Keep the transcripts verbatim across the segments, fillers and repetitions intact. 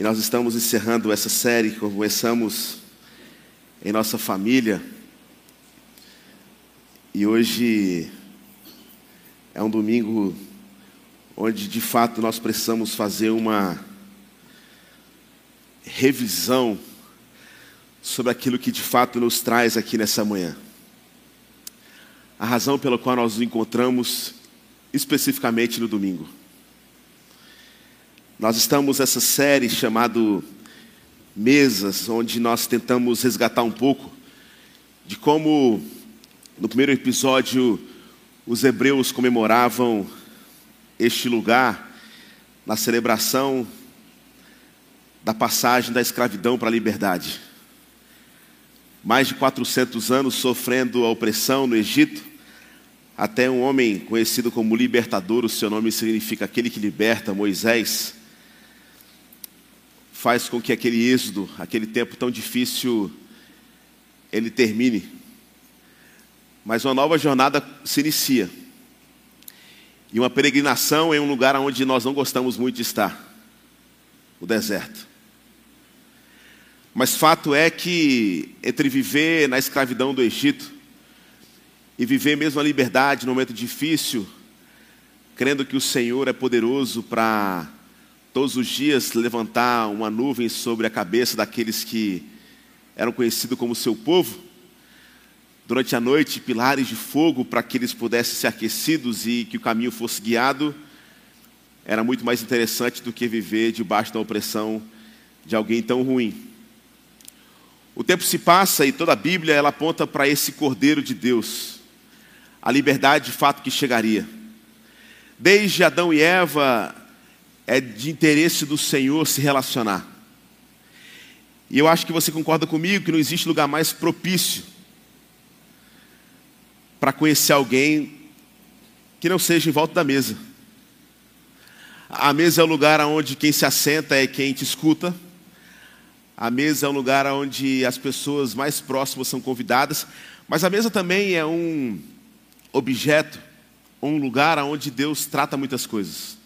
E nós estamos encerrando essa série que começamos em nossa família. E hoje é um domingo onde, de fato, nós precisamos fazer uma revisão sobre aquilo que, de fato, nos traz aqui nessa manhã. A razão pela qual nós nos encontramos especificamente no domingo. Nós estamos nessa série chamada Mesas, onde nós tentamos resgatar um pouco de como, no primeiro episódio, os hebreus comemoravam este lugar na celebração da passagem da escravidão para a liberdade. Mais de quatrocentos anos sofrendo a opressão no Egito, até um homem conhecido como libertador, o seu nome significa aquele que liberta, Moisés, faz com que aquele êxodo, aquele tempo tão difícil, ele termine. Mas uma nova jornada se inicia. E uma peregrinação em um lugar onde nós não gostamos muito de estar. O deserto. Mas fato é que, entre viver na escravidão do Egito e viver mesmo a liberdade num momento difícil, crendo que o Senhor é poderoso para todos os dias levantar uma nuvem sobre a cabeça daqueles que eram conhecidos como seu povo. Durante a noite, pilares de fogo para que eles pudessem ser aquecidos e que o caminho fosse guiado. Era muito mais interessante do que viver debaixo da opressão de alguém tão ruim. O tempo se passa e toda a Bíblia ela aponta para esse Cordeiro de Deus. A liberdade de fato que chegaria. Desde Adão e Eva, é de interesse do Senhor se relacionar. E eu acho que você concorda comigo que não existe lugar mais propício para conhecer alguém que não seja em volta da mesa. A mesa é o lugar onde quem se assenta é quem te escuta. A mesa é um lugar onde as pessoas mais próximas são convidadas. Mas a mesa também é um objeto, um lugar onde Deus trata muitas coisas.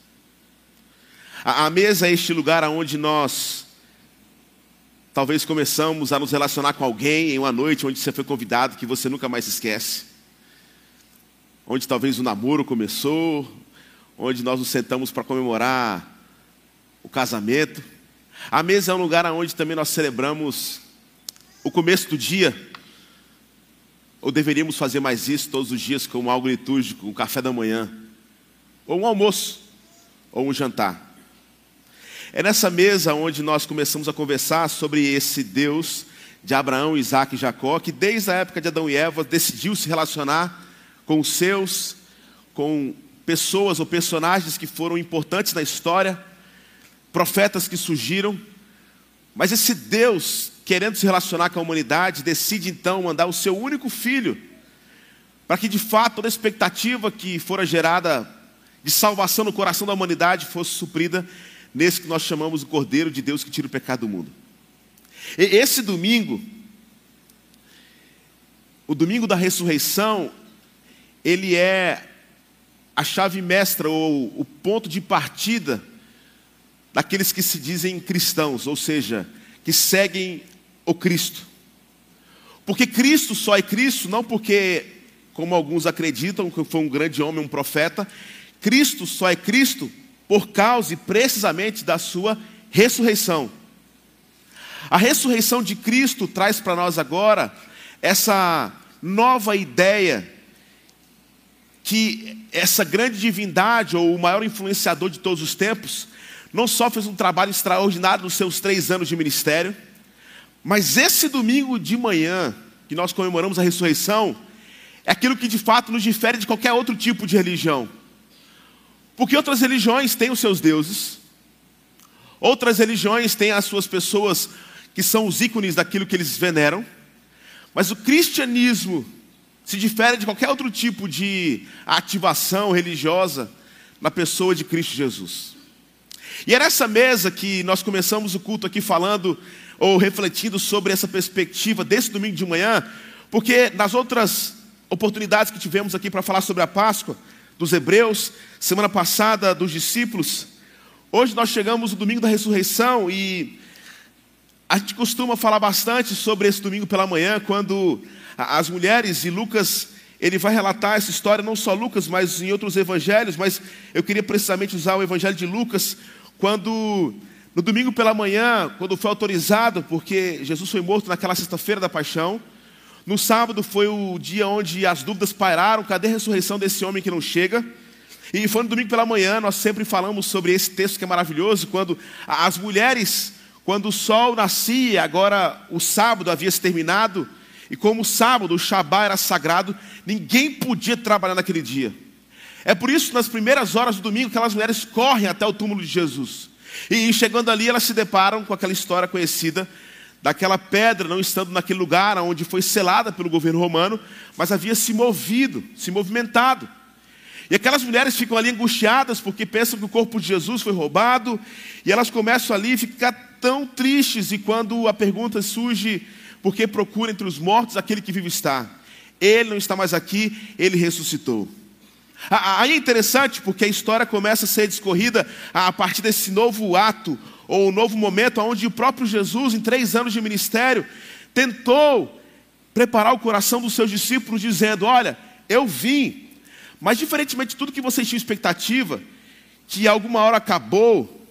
A mesa é este lugar onde nós talvez começamos a nos relacionar com alguém em uma noite onde você foi convidado, que você nunca mais esquece. Onde talvez o namoro começou, onde nós nos sentamos para comemorar o casamento. A mesa é um lugar onde também nós celebramos o começo do dia. Ou deveríamos fazer mais isso todos os dias como algo litúrgico, um café da manhã, ou um almoço, ou um jantar. É nessa mesa onde nós começamos a conversar sobre esse Deus de Abraão, Isaac e Jacó, que desde a época de Adão e Eva decidiu se relacionar com os seus, com pessoas ou personagens que foram importantes na história, profetas que surgiram. Mas esse Deus, querendo se relacionar com a humanidade, decide então mandar o seu único filho, para que de fato toda a expectativa que fora gerada de salvação no coração da humanidade fosse suprida nesse que nós chamamos o Cordeiro de Deus que tira o pecado do mundo. E esse domingo, o domingo da ressurreição, ele é a chave mestra ou o ponto de partida daqueles que se dizem cristãos, ou seja, que seguem o Cristo. Porque Cristo só é Cristo, não porque, como alguns acreditam, que foi um grande homem, um profeta. Cristo só é Cristo por causa e precisamente da sua ressurreição. A ressurreição de Cristo traz para nós agora essa nova ideia que essa grande divindade, ou o maior influenciador de todos os tempos, não só fez um trabalho extraordinário nos seus três anos de ministério, mas esse domingo de manhã, que nós comemoramos a ressurreição, é aquilo que de fato nos difere de qualquer outro tipo de religião. Porque outras religiões têm os seus deuses, outras religiões têm as suas pessoas que são os ícones daquilo que eles veneram, mas o cristianismo se difere de qualquer outro tipo de ativação religiosa na pessoa de Cristo Jesus. E é nessa mesa que nós começamos o culto aqui falando ou refletindo sobre essa perspectiva desse domingo de manhã, porque nas outras oportunidades que tivemos aqui para falar sobre a Páscoa, dos hebreus, semana passada dos discípulos, Hoje nós chegamos no domingo da ressurreição e a gente costuma falar bastante sobre esse domingo pela manhã, quando as mulheres, e Lucas, ele vai relatar essa história, não só Lucas, mas em outros evangelhos, mas eu queria precisamente usar o evangelho de Lucas, quando no domingo pela manhã, quando foi autorizado, porque Jesus foi morto naquela sexta-feira da paixão, no sábado foi o dia onde as dúvidas pairaram, cadê a ressurreição desse homem que não chega? E foi no domingo pela manhã, nós sempre falamos sobre esse texto que é maravilhoso, quando as mulheres, quando o sol nascia, agora o sábado havia se terminado, e como o sábado, o Shabá era sagrado, ninguém podia trabalhar naquele dia. É por isso que nas primeiras horas do domingo, aquelas mulheres correm até o túmulo de Jesus. E chegando ali, elas se deparam com aquela história conhecida, daquela pedra não estando naquele lugar onde foi selada pelo governo romano, mas havia se movido, se movimentado. E aquelas mulheres ficam ali angustiadas porque pensam que o corpo de Jesus foi roubado, e elas começam ali a ficar tão tristes, e quando a pergunta surge, por que procura entre os mortos aquele que vive está? Ele não está mais aqui, ele ressuscitou. Aí é interessante porque a história começa a ser discorrida a partir desse novo ato, ou um novo momento onde o próprio Jesus, em três anos de ministério, tentou preparar o coração dos seus discípulos, dizendo, olha, eu vim, mas diferentemente de tudo que vocês tinham expectativa, que alguma hora acabou,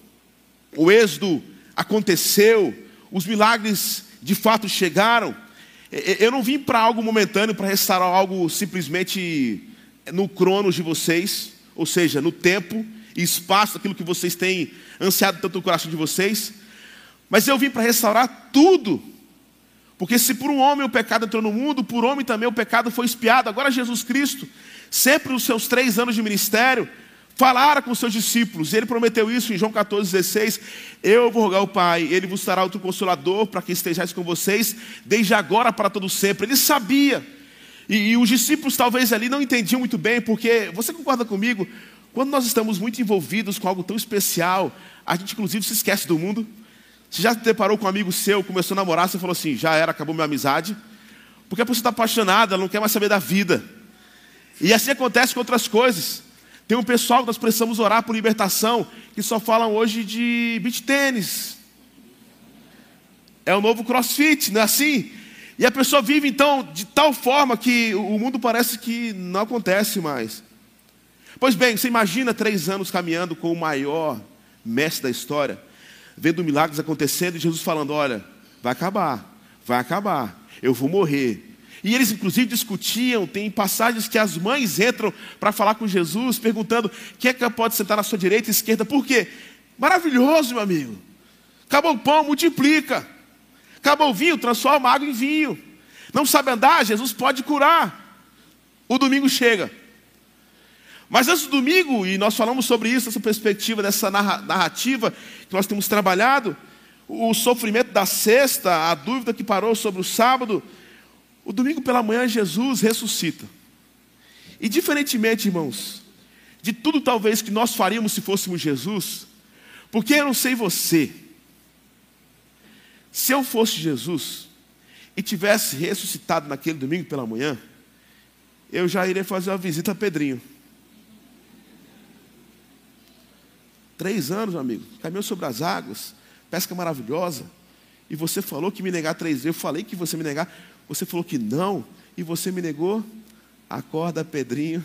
o êxodo aconteceu, os milagres de fato chegaram, eu não vim para algo momentâneo, para restaurar algo simplesmente no cronos de vocês, ou seja, no tempo e espaço, aquilo que vocês têm ansiado tanto no coração de vocês, mas eu vim para restaurar tudo, porque se por um homem o pecado entrou no mundo, por homem também o pecado foi expiado. Agora Jesus Cristo, sempre nos seus três anos de ministério, falara com os seus discípulos, e ele prometeu isso em João quatorze, dezesseis, eu vou rogar ao Pai, ele vos dará outro consolador para que estejais com vocês, desde agora para todo sempre. Ele sabia, e, e os discípulos talvez ali não entendiam muito bem, porque, você concorda comigo, quando nós estamos muito envolvidos com algo tão especial, a gente inclusive se esquece do mundo. Você já se deparou com um amigo seu, começou a namorar, você falou assim, já era, acabou minha amizade. Porque a pessoa está apaixonada, ela não quer mais saber da vida. E assim acontece com outras coisas. Tem um pessoal que nós precisamos orar por libertação, que só falam hoje de beach tênis. É o novo crossfit, não é assim? E a pessoa vive então de tal forma que o mundo parece que não acontece mais. Pois bem, você imagina três anos caminhando com o maior mestre da história, vendo milagres acontecendo e Jesus falando, olha, vai acabar, vai acabar, eu vou morrer. E eles inclusive discutiam, tem passagens que as mães entram para falar com Jesus, perguntando, quem é que pode sentar na sua direita e esquerda? Por quê? Maravilhoso, meu amigo. Acabou o pão, multiplica. Acabou o vinho, transforma água em vinho. Não sabe andar? Jesus pode curar. O domingo chega. Mas antes do domingo, e nós falamos sobre isso, essa perspectiva, dessa narrativa que nós temos trabalhado, o sofrimento da sexta, a dúvida que parou sobre o sábado, o domingo pela manhã Jesus ressuscita. E diferentemente, irmãos, de tudo talvez que nós faríamos se fôssemos Jesus, porque eu não sei você, se eu fosse Jesus e tivesse ressuscitado naquele domingo pela manhã, eu já iria fazer uma visita a Pedrinho. Três anos, meu amigo, caminhou sobre as águas, pesca maravilhosa. E você falou que me negar três vezes, eu falei que você me negar, você falou que não, e você me negou. Acorda, Pedrinho.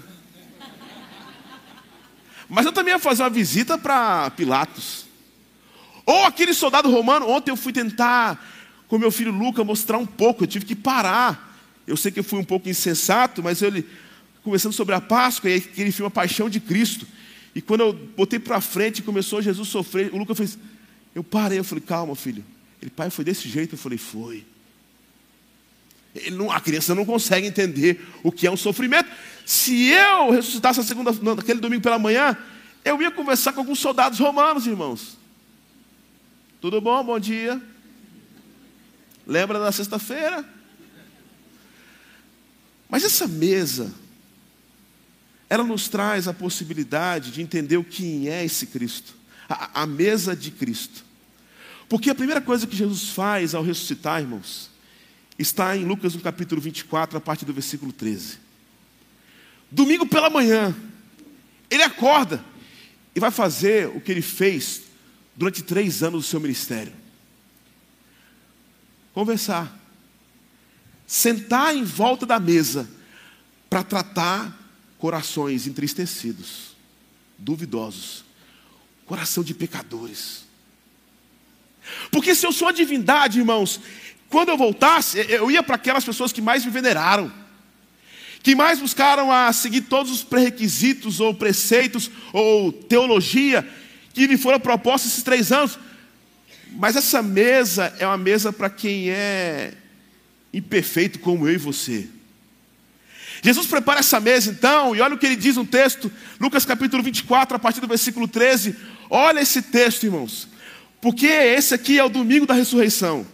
Mas eu também ia fazer uma visita para Pilatos. Ou aquele soldado romano, ontem eu fui tentar, com meu filho Luca, mostrar um pouco, eu tive que parar. Eu sei que eu fui um pouco insensato, mas ele, conversando sobre a Páscoa, e aquele filme A Paixão de Cristo. E quando eu botei para frente e começou Jesus sofrer, o Lucas fez, eu parei, eu falei, calma, filho. Ele, pai, foi desse jeito? Eu falei, foi. Ele não, a criança não consegue entender o que é um sofrimento. Se eu ressuscitasse a segunda, naquele domingo pela manhã, eu ia conversar com alguns soldados romanos, irmãos. Tudo bom? Bom dia. Lembra da sexta-feira? Mas essa mesa, ela nos traz a possibilidade de entender quem é esse Cristo, a, a mesa de Cristo. Porque a primeira coisa que Jesus faz ao ressuscitar, irmãos, está em Lucas no capítulo vinte e quatro, a partir do versículo treze. Domingo pela manhã, ele acorda e vai fazer o que ele fez durante três anos do seu ministério. Conversar. Sentar em volta da mesa para tratar corações entristecidos, duvidosos, coração de pecadores. Porque se eu sou a divindade, irmãos, quando eu voltasse, eu ia para aquelas pessoas que mais me veneraram, que mais buscaram a seguir todos os pré-requisitos ou preceitos ou teologia que me foram propostos esses três anos. Mas essa mesa é uma mesa para quem é imperfeito como eu e você. Jesus prepara essa mesa então, e olha o que ele diz no texto, Lucas capítulo vinte e quatro, a partir do versículo treze. Olha esse texto, irmãos, porque esse aqui é o domingo da ressurreição.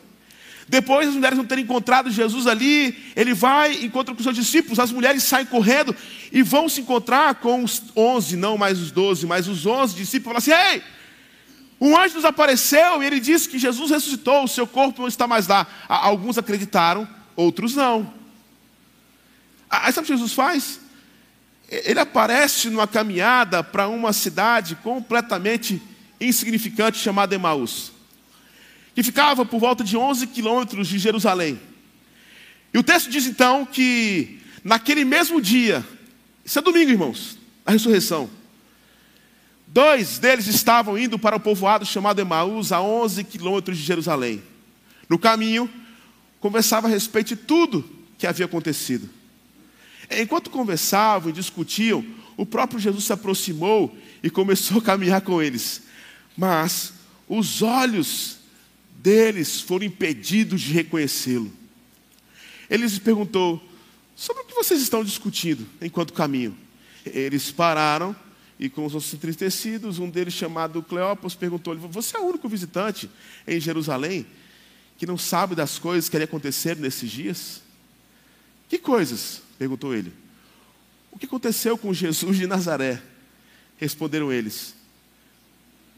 Depois as mulheres vão ter encontrado Jesus ali, ele vai, encontra com os seus discípulos, as mulheres saem correndo e vão se encontrar com os onze, não mais os doze, mas os onze discípulos, e falam assim: ei, um anjo nos apareceu e ele disse que Jesus ressuscitou, o seu corpo não está mais lá. Alguns acreditaram, outros não. Aí sabe o que Jesus faz? Ele aparece numa caminhada para uma cidade completamente insignificante chamada Emaús, que ficava por volta de onze quilômetros de Jerusalém. E o texto diz então que naquele mesmo dia, isso é domingo, irmãos, a ressurreição, dois deles estavam indo para o povoado chamado Emaús, a onze quilômetros de Jerusalém. No caminho, conversava a respeito de tudo que havia acontecido. Enquanto conversavam e discutiam, o próprio Jesus se aproximou e começou a caminhar com eles. Mas os olhos deles foram impedidos de reconhecê-lo. Ele lhes perguntou: sobre o que vocês estão discutindo enquanto caminham? Eles pararam e, com os ossos entristecidos, um deles, chamado Cleópas, perguntou-lhe: você é o único visitante em Jerusalém que não sabe das coisas que ali aconteceram nesses dias? Que coisas? Perguntou ele. O que aconteceu com Jesus de Nazaré? Responderam eles.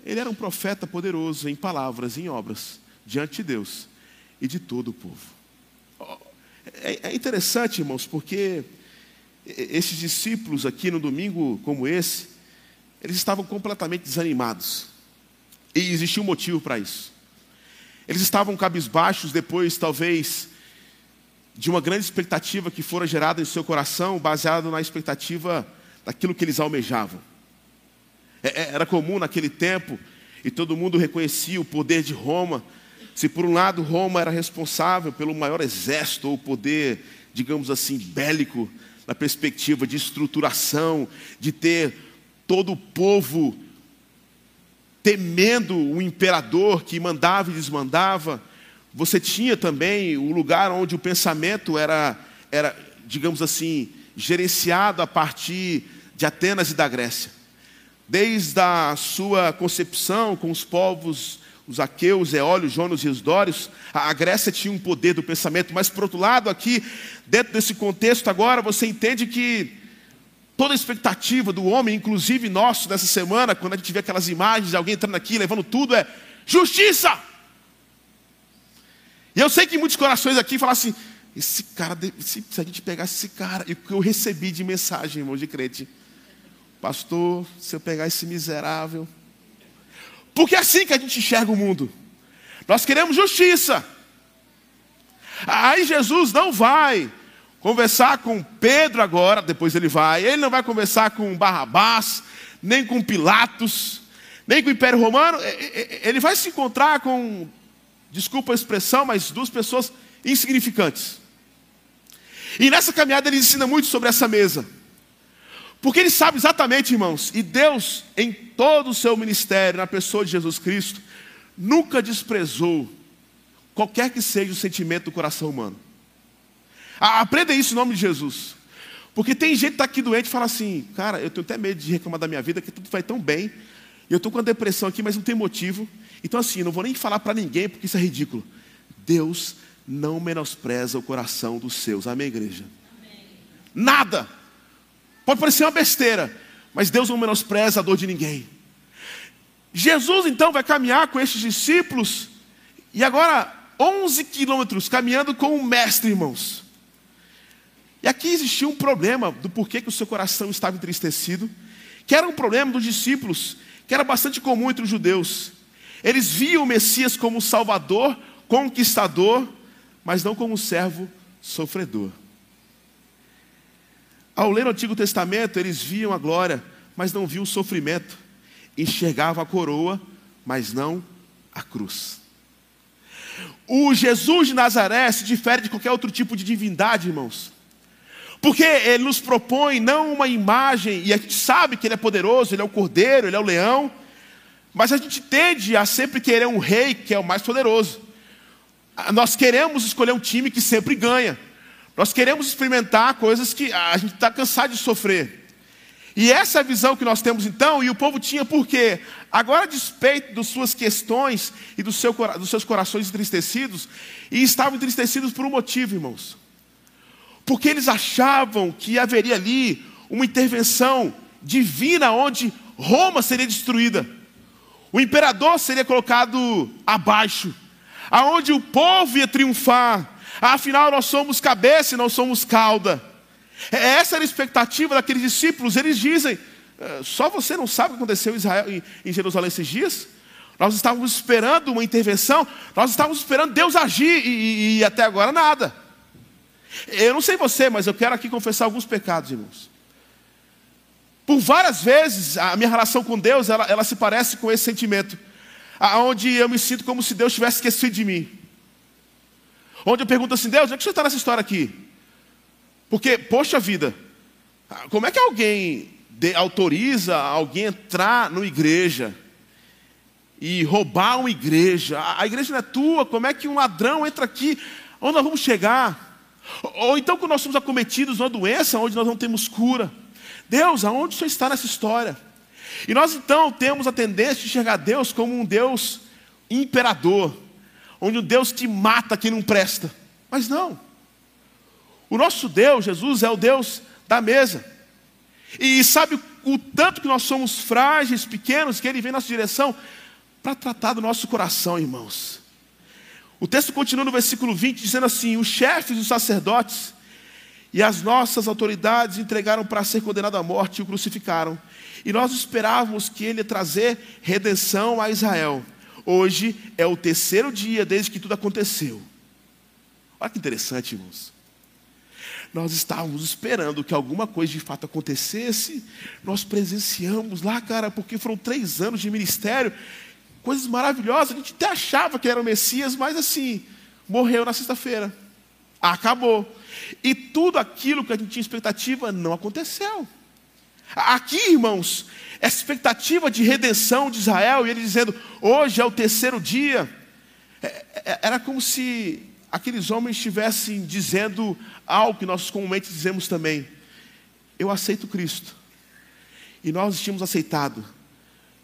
Ele era um profeta poderoso em palavras e em obras, diante de Deus e de todo o povo. É interessante, irmãos, porque esses discípulos aqui no domingo como esse, eles estavam completamente desanimados. E existia um motivo para isso. Eles estavam cabisbaixos depois, talvez, de uma grande expectativa que fora gerada em seu coração, baseada na expectativa daquilo que eles almejavam. Era comum naquele tempo, e todo mundo reconhecia o poder de Roma. Se por um lado Roma era responsável pelo maior exército, ou poder, digamos assim, bélico, na perspectiva de estruturação, de ter todo o povo temendo o imperador que mandava e desmandava, você tinha também o lugar onde o pensamento era, era, digamos assim, gerenciado a partir de Atenas e da Grécia. Desde a sua concepção com os povos, os aqueus, eólios, jônios e os dórios, a Grécia tinha um poder do pensamento. Mas, por outro lado, aqui, dentro desse contexto agora, você entende que toda a expectativa do homem, inclusive nosso, nessa semana, quando a gente vê aquelas imagens de alguém entrando aqui, levando tudo, é justiça! E eu sei que muitos corações aqui falam assim: esse cara, se a gente pegasse esse cara, e o que eu recebi de mensagem, irmão, de crente, pastor, se eu pegar esse miserável. Porque é assim que a gente enxerga o mundo. Nós queremos justiça. Aí Jesus não vai conversar com Pedro agora, depois ele vai. Ele não vai conversar com Barrabás, nem com Pilatos, nem com o Império Romano. Ele vai se encontrar com, desculpa a expressão, mas duas pessoas insignificantes. E nessa caminhada ele ensina muito sobre essa mesa. Porque ele sabe exatamente, irmãos, e Deus, em todo o seu ministério, na pessoa de Jesus Cristo, nunca desprezou qualquer que seja o sentimento do coração humano. Aprenda isso em nome de Jesus. Porque tem gente que está aqui doente e fala assim: cara, eu tenho até medo de reclamar da minha vida, que tudo vai tão bem. Eu estou com a depressão aqui, mas não tem motivo. Então assim, não vou nem falar para ninguém, porque isso é ridículo. Deus não menospreza o coração dos seus. Amém, igreja? Amém. Nada. Pode parecer uma besteira, mas Deus não menospreza a dor de ninguém. Jesus então vai caminhar com estes discípulos. E agora, onze quilômetros, caminhando com o mestre, irmãos. E aqui existia um problema do porquê que o seu coração estava entristecido, que era um problema dos discípulos, que era bastante comum entre os judeus. Eles viam o Messias como salvador, conquistador, mas não como servo sofredor. Ao ler o Antigo Testamento, eles viam a glória, mas não viam o sofrimento. Enxergavam a coroa, mas não a cruz. O Jesus de Nazaré se difere de qualquer outro tipo de divindade, irmãos. Porque ele nos propõe não uma imagem, e a gente sabe que ele é poderoso, ele é o cordeiro, ele é o leão, mas a gente tende a sempre querer um rei que é o mais poderoso. Nós queremos escolher um time que sempre ganha. Nós queremos experimentar coisas que a gente está cansado de sofrer. E essa é a visão que nós temos então, e o povo tinha por quê? Agora, a despeito das suas questões e do seu, dos seus corações entristecidos, e estavam entristecidos por um motivo, irmãos. Porque eles achavam que haveria ali uma intervenção divina onde Roma seria destruída. O imperador seria colocado abaixo. Aonde o povo ia triunfar. Afinal, nós somos cabeça e não somos cauda. Essa era a expectativa daqueles discípulos. Eles dizem, só você não sabe o que aconteceu em, Israel, em Jerusalém esses dias? Nós estávamos esperando uma intervenção. Nós estávamos esperando Deus agir. E, e, e até agora nada. Eu não sei você, mas eu quero aqui confessar alguns pecados, irmãos. Por várias vezes, a minha relação com Deus, ela, ela se parece com esse sentimento. Onde eu me sinto como se Deus tivesse esquecido de mim. Onde eu pergunto assim, Deus, onde é que o senhor está nessa história aqui? Porque, poxa vida, como é que alguém de, autoriza alguém entrar numa igreja e roubar uma igreja? A, a igreja não é tua, como é que um ladrão entra aqui? Onde nós vamos chegar? Ou, ou então que nós somos acometidos de uma doença onde nós não temos cura. Deus, aonde o senhor está nessa história? E nós então temos a tendência de enxergar Deus como um Deus imperador. Onde o Deus que mata quem não presta. Mas não. O nosso Deus, Jesus, é o Deus da mesa. E sabe o tanto que nós somos frágeis, pequenos, que Ele vem em nossa direção para tratar do nosso coração, irmãos. O texto continua no versículo vinte, dizendo assim, os chefes dos sacerdotes e as nossas autoridades entregaram para ser condenado à morte e o crucificaram. E nós esperávamos que Ele ia trazer redenção a Israel. Hoje é o terceiro dia desde que tudo aconteceu. Olha que interessante, irmãos. Nós estávamos esperando que alguma coisa de fato acontecesse. Nós presenciamos lá, cara, porque foram três anos de ministério. Coisas maravilhosas. A gente até achava que era o Messias, mas assim, morreu na sexta-feira. Acabou. E tudo aquilo que a gente tinha expectativa não aconteceu. Aqui, irmãos, essa expectativa de redenção de Israel, e ele dizendo, hoje é o terceiro dia, era como se aqueles homens estivessem dizendo algo que nós comumente dizemos também. Eu aceito Cristo. E nós tínhamos aceitado.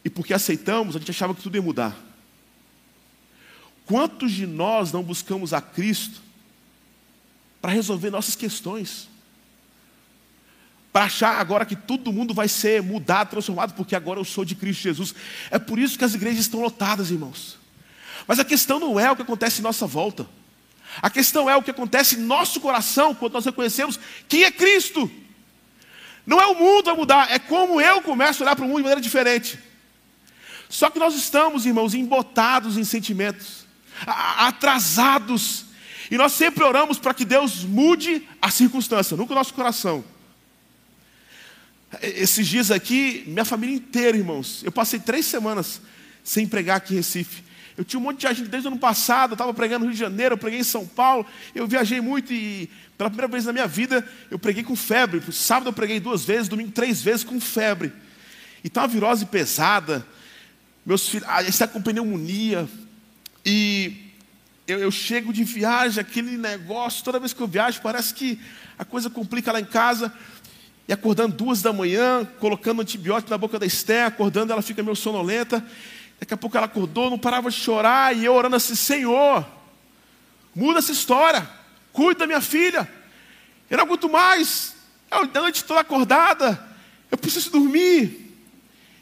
E porque aceitamos, a gente achava que tudo ia mudar. Quantos de nós não buscamos a Cristo para resolver nossas questões? Para achar agora que todo mundo vai ser mudado, transformado, porque agora eu sou de Cristo Jesus. É por isso que as igrejas estão lotadas, irmãos. Mas a questão não é o que acontece em nossa volta. A questão é o que acontece em nosso coração, quando nós reconhecemos quem é Cristo. Não é o mundo a mudar, é como eu começo a olhar para o mundo de maneira diferente. Só que nós estamos, irmãos, embotados em sentimentos, atrasados. E nós sempre oramos para que Deus mude a circunstância, nunca o nosso coração. Esses dias aqui, minha família inteira, irmãos, eu passei três semanas sem pregar aqui em Recife. Eu tinha um monte de agenda desde o ano passado, eu estava pregando no Rio de Janeiro, eu preguei em São Paulo, eu viajei muito e pela primeira vez na minha vida eu preguei com febre. Sábado eu preguei duas vezes, domingo três vezes com febre. Então a virose pesada, meus filhos, a gente está com pneumonia e... Eu, eu chego de viagem, aquele negócio, toda vez que eu viajo parece que a coisa complica lá em casa. E acordando duas da manhã, colocando antibiótico na boca da Esther, acordando, ela fica meio sonolenta. Daqui a pouco ela acordou, não parava de chorar, e eu orando assim, Senhor, muda essa história, cuida da minha filha. Eu não aguento mais, é a noite toda acordada, eu preciso dormir.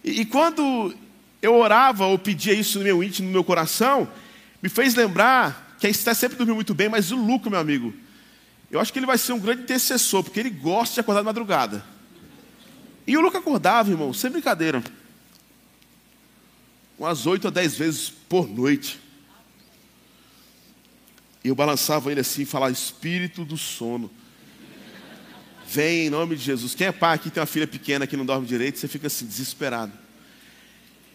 E, e quando eu orava ou pedia isso no meu íntimo, no meu coração, me fez lembrar que a Esther sempre dormiu muito bem, mas o Luca, meu amigo, eu acho que ele vai ser um grande intercessor, porque ele gosta de acordar de madrugada. E o Luca acordava, irmão, sem brincadeira. umas oito a dez vezes por noite. E eu balançava ele assim e falava: espírito do sono, vem em nome de Jesus. Quem é pai aqui tem uma filha pequena que não dorme direito, você fica assim, desesperado.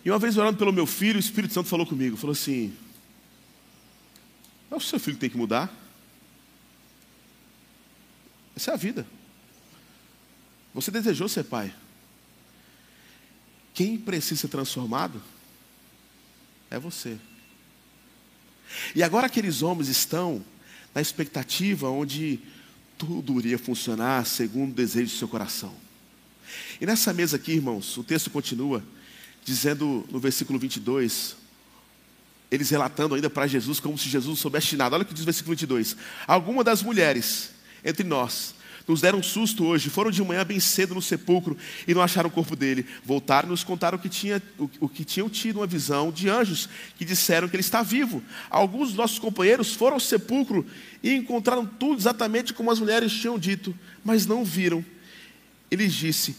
E uma vez orando pelo meu filho, o Espírito Santo falou comigo, falou assim: é o seu filho que tem que mudar. Essa é a vida. Você desejou ser pai. Quem precisa ser transformado é você. E agora aqueles homens estão na expectativa onde tudo iria funcionar segundo o desejo do seu coração. E nessa mesa aqui, irmãos, o texto continua dizendo no versículo vinte e dois, eles relatando ainda para Jesus como se Jesus soubesse nada. Olha o que diz o versículo vinte e dois. Alguma das mulheres entre nós nos deram um susto hoje, foram de manhã bem cedo no sepulcro e não acharam o corpo dele. Voltaram e nos contaram que tinha, o, o que tinham tido uma visão de anjos que disseram que ele está vivo. Alguns dos nossos companheiros foram ao sepulcro e encontraram tudo exatamente como as mulheres tinham dito, mas não viram. Ele disse,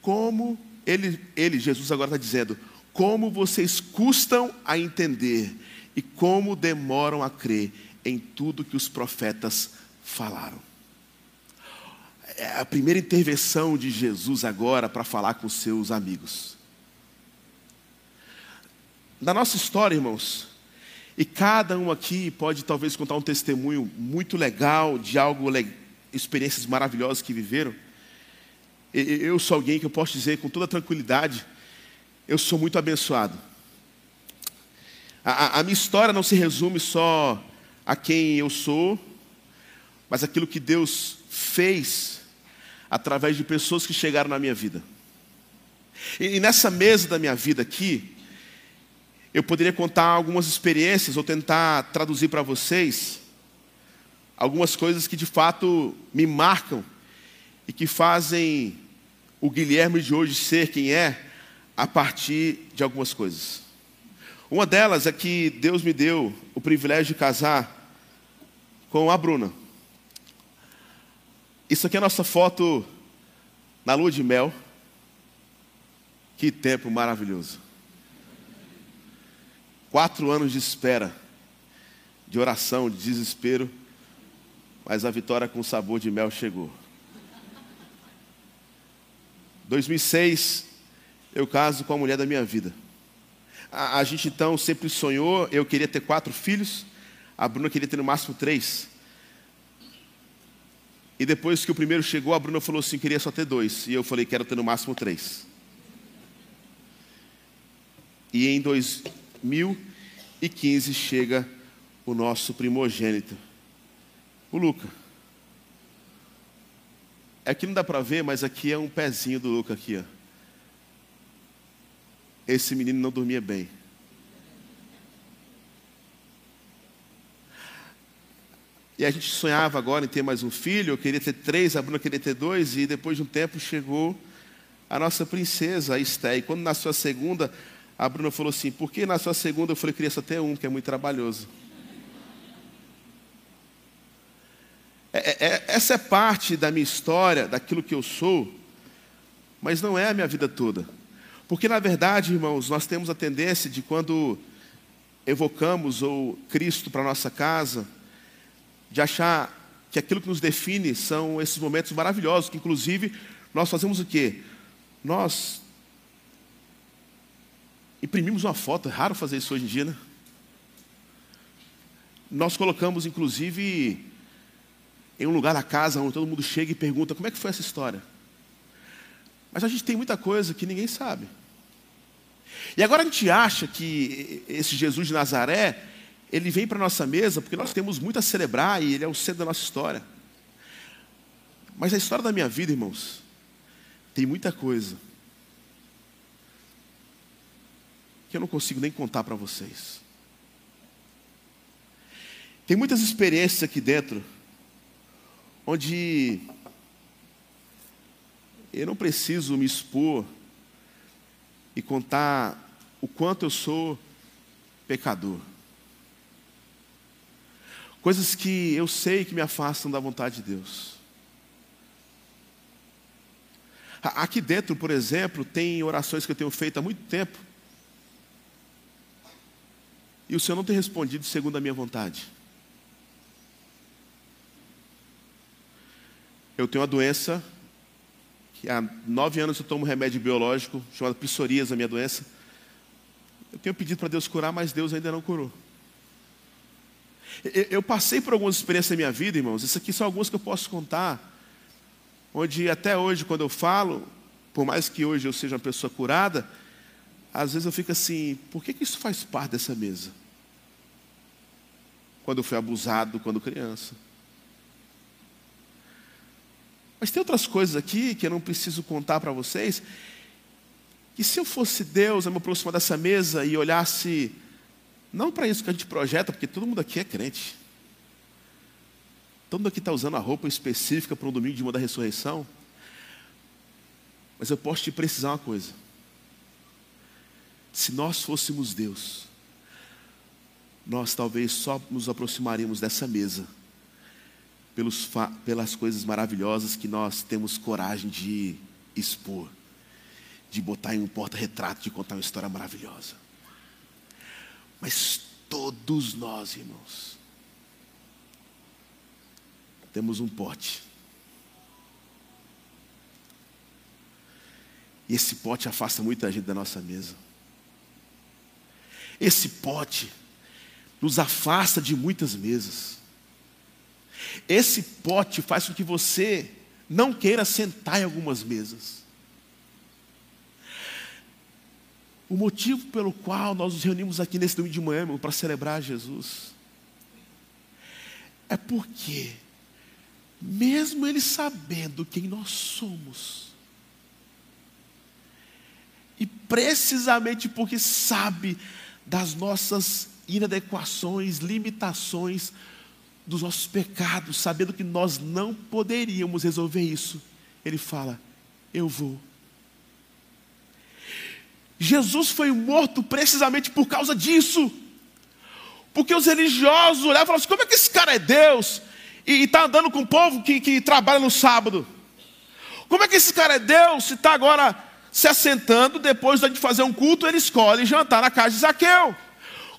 como ele, ele Jesus agora está dizendo, como vocês custam a entender e como demoram a crer em tudo que os profetas falaram. É a primeira intervenção de Jesus agora para falar com os seus amigos. Na nossa história, irmãos, e cada um aqui pode talvez contar um testemunho muito legal de algo, experiências maravilhosas que viveram. Eu sou alguém que eu posso dizer com toda tranquilidade, eu sou muito abençoado. A, a, a minha história não se resume só a quem eu sou, mas aquilo que Deus fez através de pessoas que chegaram na minha vida. E, e nessa mesa da minha vida aqui, eu poderia contar algumas experiências, ou tentar traduzir para vocês algumas coisas que de fato me marcam e que fazem o Guilherme de hoje ser quem é a partir de algumas coisas. Uma delas é que Deus me deu o privilégio de casar com a Bruna. Isso aqui é a nossa foto na lua de mel. Que tempo maravilhoso. Quatro anos de espera, de oração, de desespero, mas a vitória com sabor de mel chegou. dois mil e seis, eu caso com a mulher da minha vida. A, a gente então sempre sonhou, eu queria ter quatro filhos, a Bruna queria ter no máximo três. E depois que o primeiro chegou, a Bruna falou assim, queria só ter dois. E eu falei, quero ter no máximo três. E em dois mil e quinze chega o nosso primogênito, o Luca. Aqui não dá para ver, mas aqui é um pezinho do Luca aqui, ó. Esse menino não dormia bem. E a gente sonhava agora em ter mais um filho, eu queria ter três, a Bruna queria ter dois, e depois de um tempo chegou a nossa princesa, a Esther. E quando nasceu a segunda, a Bruna falou assim, por que nasceu a segunda? Eu falei, queria só ter um, que é muito trabalhoso. É, é, essa é parte da minha história, daquilo que eu sou, mas não é a minha vida toda. Porque, na verdade, irmãos, nós temos a tendência de quando evocamos o Cristo para a nossa casa, de achar que aquilo que nos define são esses momentos maravilhosos, que, inclusive, nós fazemos o quê? Nós imprimimos uma foto, é raro fazer isso hoje em dia, né? Nós colocamos, inclusive, em um lugar da casa onde todo mundo chega e pergunta como é que foi essa história. Mas a gente tem muita coisa que ninguém sabe. E agora a gente acha que esse Jesus de Nazaré, ele vem para a nossa mesa porque nós temos muito a celebrar e ele é o centro da nossa história. Mas a história da minha vida, irmãos, tem muita coisa que eu não consigo nem contar para vocês. Tem muitas experiências aqui dentro onde eu não preciso me expor e contar o quanto eu sou pecador. Coisas que eu sei que me afastam da vontade de Deus. Aqui dentro, por exemplo, tem orações que eu tenho feito há muito tempo e o Senhor não tem respondido segundo a minha vontade. Eu tenho uma doença que há nove anos eu tomo remédio biológico, chamado psoríase, a minha doença. Eu tenho pedido para Deus curar, mas Deus ainda não curou. Eu, eu passei por algumas experiências na minha vida, irmãos. Isso aqui são algumas que eu posso contar, onde até hoje, quando eu falo, por mais que hoje eu seja uma pessoa curada, às vezes eu fico assim, por que que isso faz parte dessa mesa? Quando eu fui abusado, quando criança. Mas tem outras coisas aqui que eu não preciso contar para vocês, que se eu fosse Deus a me aproximar dessa mesa e olhasse, não para isso que a gente projeta, porque todo mundo aqui é crente. Todo mundo aqui está usando a roupa específica para um domingo de uma da ressurreição. Mas eu posso te precisar uma coisa. Se nós fôssemos Deus, nós talvez só nos aproximaríamos dessa mesa pelos fa- pelas coisas maravilhosas que nós temos coragem de expor, de botar em um porta-retrato, de contar uma história maravilhosa. Mas todos nós, irmãos, temos um pote. E esse pote afasta muita gente da nossa mesa. Esse pote nos afasta de muitas mesas. Esse pote faz com que você não queira sentar em algumas mesas. O motivo pelo qual nós nos reunimos aqui nesse domingo de manhã, irmão, para celebrar Jesus, é porque, mesmo Ele sabendo quem nós somos, e precisamente porque sabe das nossas inadequações, limitações, dos nossos pecados, sabendo que nós não poderíamos resolver isso, Ele fala, eu vou. Jesus foi morto precisamente por causa disso, porque os religiosos olhavam e falavam assim, como é que esse cara é Deus? E está andando com o povo que, que trabalha no sábado. Como é que esse cara é Deus? Se está agora se assentando, depois de fazer um culto, ele escolhe jantar na casa de Zaqueu.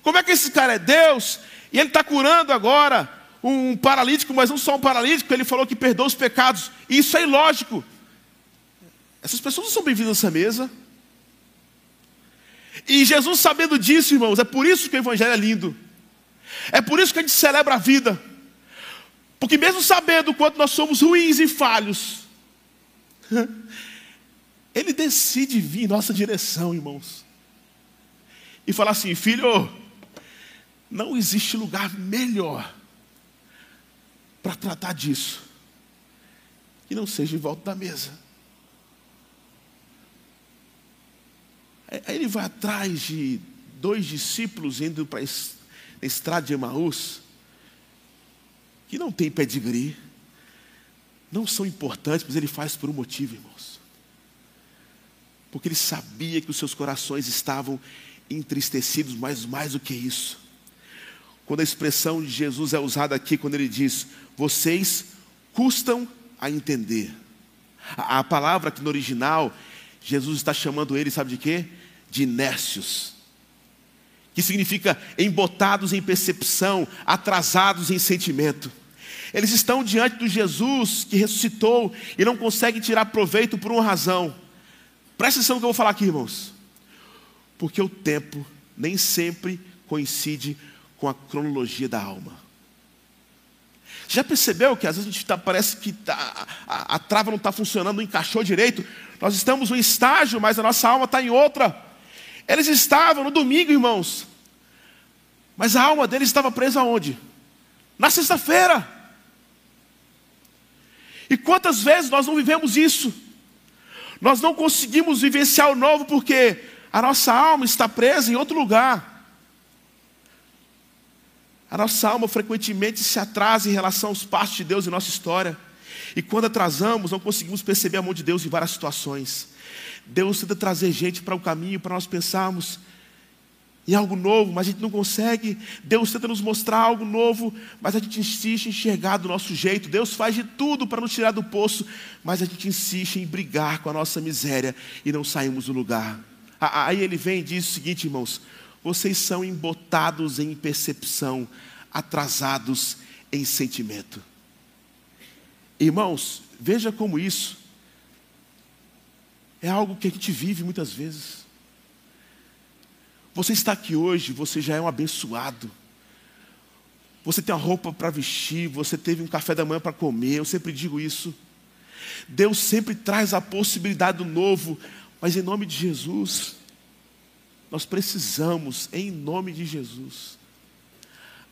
Como é que esse cara é Deus? E ele está curando agora um paralítico, mas não só um paralítico, ele falou que perdoa os pecados. E isso é ilógico. Essas pessoas não são bem-vindas a essa mesa. E Jesus sabendo disso, irmãos, é por isso que o Evangelho é lindo. É por isso que a gente celebra a vida. Porque mesmo sabendo o quanto nós somos ruins e falhos, Ele decide vir em nossa direção, irmãos. E falar assim, filho, não existe lugar melhor para tratar disso que não seja em volta da mesa. Aí ele vai atrás de dois discípulos indo para a estrada de Emaús, que não tem pedigree, não são importantes, mas ele faz por um motivo, irmãos. Porque ele sabia que os seus corações estavam entristecidos, mas mais do que isso. Quando a expressão de Jesus é usada aqui, quando ele diz, vocês custam a entender. A, a palavra que no original, Jesus está chamando ele, sabe de quê? De nércios. Que significa embotados em percepção, atrasados em sentimento. Eles estão diante do Jesus que ressuscitou e não conseguem tirar proveito por uma razão. Presta atenção no que eu vou falar aqui, irmãos. Porque o tempo nem sempre coincide com a cronologia da alma. Já percebeu que às vezes a gente tá, parece que tá, a, a, a trava não está funcionando, não encaixou direito? Nós estamos em um estágio, mas a nossa alma está em outra. Eles estavam no domingo, irmãos. Mas a alma deles estava presa aonde? Na sexta-feira. E quantas vezes nós não vivemos isso? Nós não conseguimos vivenciar o novo porque a nossa alma está presa em outro lugar. A nossa alma frequentemente se atrasa em relação aos passos de Deus em nossa história. E quando atrasamos, não conseguimos perceber a mão de Deus em várias situações. Deus tenta trazer gente para o caminho, para nós pensarmos em algo novo, mas a gente não consegue. Deus tenta nos mostrar algo novo, mas a gente insiste em enxergar do nosso jeito. Deus faz de tudo para nos tirar do poço, mas a gente insiste em brigar com a nossa miséria e não saímos do lugar. Aí ele vem e diz o seguinte, irmãos, vocês são embotados em percepção, atrasados em sentimento. Irmãos, veja como isso é algo que a gente vive muitas vezes. Você está aqui hoje, você já é um abençoado. Você tem a roupa para vestir, você teve um café da manhã para comer, eu sempre digo isso. Deus sempre traz a possibilidade do novo, mas em nome de Jesus, nós precisamos, em nome de Jesus,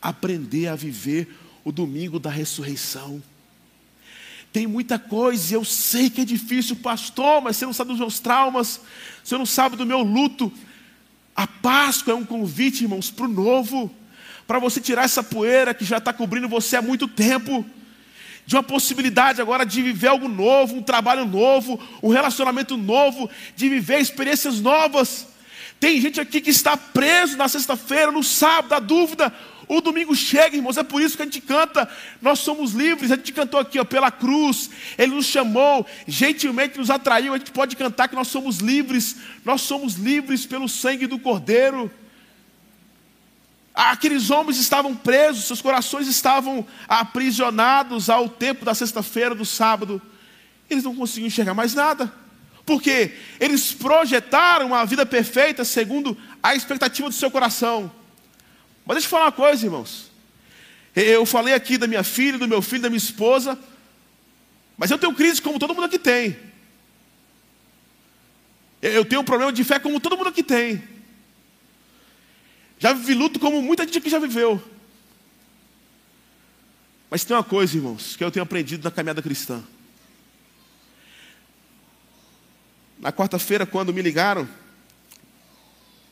aprender a viver o domingo da ressurreição. Tem muita coisa, eu sei que é difícil, pastor, mas você não sabe dos meus traumas, você não sabe do meu luto. A Páscoa é um convite, irmãos, para o novo, para você tirar essa poeira que já está cobrindo você há muito tempo, de uma possibilidade agora de viver algo novo, um trabalho novo, um relacionamento novo, de viver experiências novas. Tem gente aqui que está preso na sexta-feira, no sábado, na dúvida. O domingo chega, irmãos, é por isso que a gente canta. Nós somos livres, a gente cantou aqui, ó, pela cruz. Ele nos chamou, gentilmente nos atraiu. A gente pode cantar que nós somos livres. Nós somos livres pelo sangue do Cordeiro. Aqueles homens estavam presos, seus corações estavam aprisionados ao tempo da sexta-feira, do sábado. Eles não conseguiam enxergar mais nada. Por quê? Eles projetaram uma vida perfeita segundo a expectativa do seu coração. Mas deixa eu falar uma coisa, irmãos. Eu falei aqui da minha filha, do meu filho, da minha esposa. Mas eu tenho crise como todo mundo aqui tem. Eu tenho um problema de fé como todo mundo aqui tem. Já vivi luto como muita gente aqui já viveu. Mas tem uma coisa, irmãos, que eu tenho aprendido na caminhada cristã. Na quarta-feira, quando me ligaram,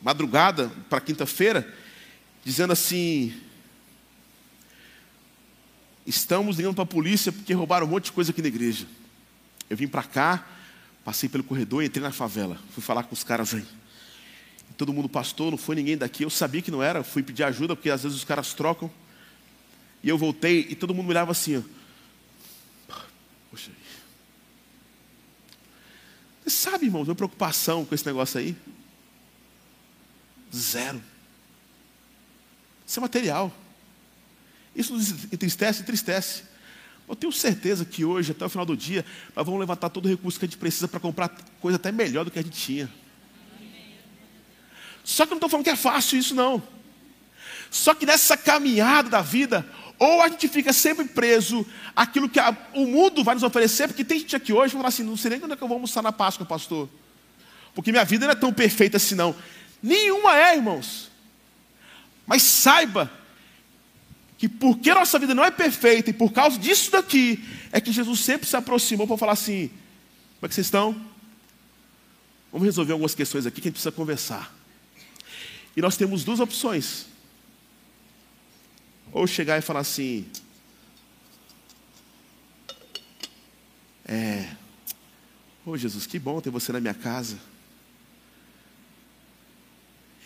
madrugada para quinta-feira, dizendo assim: estamos ligando para a polícia porque roubaram um monte de coisa aqui na igreja. Eu vim para cá, passei pelo corredor e entrei na favela. Fui falar com os caras aí. Todo mundo, pastor, não foi ninguém daqui. Eu sabia que não era, fui pedir ajuda porque às vezes os caras trocam. E eu voltei e todo mundo me olhava assim, ó. Poxa. Você sabe, irmão, minha preocupação com esse negócio aí? Zero. Isso é material. Isso nos entristece, entristece. Eu tenho certeza que hoje, até o final do dia, nós vamos levantar todo o recurso que a gente precisa para comprar coisa até melhor do que a gente tinha. Só que eu não estou falando que é fácil isso, não. Só que nessa caminhada da vida, ou a gente fica sempre preso àquilo que a, o mundo vai nos oferecer, porque tem gente aqui hoje que fala assim: não sei nem quando é que eu vou almoçar na Páscoa, pastor, porque minha vida não é tão perfeita assim, não. Nenhuma é, irmãos. Mas saiba que porque nossa vida não é perfeita e por causa disso daqui, é que Jesus sempre se aproximou para falar assim: como é que vocês estão? Vamos resolver algumas questões aqui que a gente precisa conversar. E nós temos duas opções. Ou chegar e falar assim: É... Ô Jesus, que bom ter você na minha casa.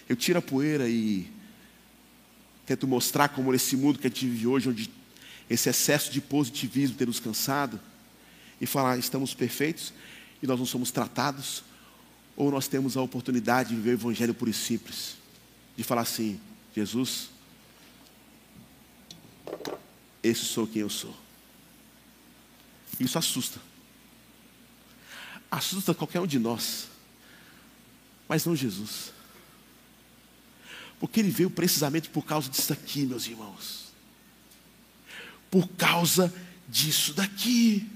Eu tiro a poeira e tento mostrar como nesse mundo que a gente vive hoje, onde esse excesso de positivismo tem nos cansado, e falar: estamos perfeitos e nós não somos tratados. Ou nós temos a oportunidade de viver o evangelho puro e simples, de falar assim: Jesus, esse sou quem eu sou. Isso assusta. Assusta qualquer um de nós, mas não Jesus. Porque ele veio precisamente por causa disso daqui, meus irmãos. Por causa disso daqui.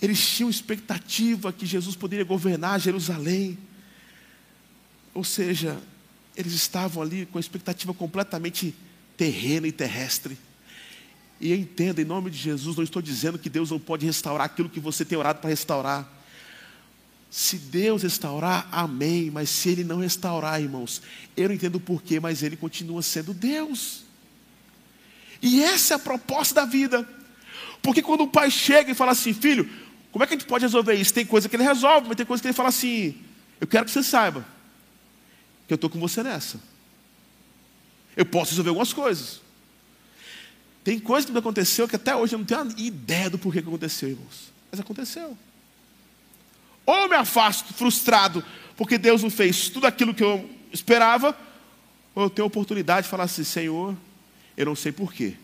Eles tinham expectativa que Jesus poderia governar Jerusalém. Ou seja, eles estavam ali com a expectativa completamente terrena e terrestre. E entenda, em nome de Jesus, não estou dizendo que Deus não pode restaurar aquilo que você tem orado para restaurar. Se Deus restaurar, amém. Mas se Ele não restaurar, irmãos, eu não entendo o porquê, mas Ele continua sendo Deus. E essa é a proposta da vida. Porque quando o pai chega e fala assim: filho, como é que a gente pode resolver isso? Tem coisa que ele resolve, mas tem coisa que ele fala assim: eu quero que você saiba que eu estou com você nessa. Eu posso resolver algumas coisas. Tem coisa que me aconteceu que até hoje eu não tenho ideia do porquê que aconteceu, irmãos. Mas aconteceu. Ou eu me afasto frustrado porque Deus não fez tudo aquilo que eu esperava, ou eu tenho a oportunidade de falar assim: Senhor, eu não sei porquê,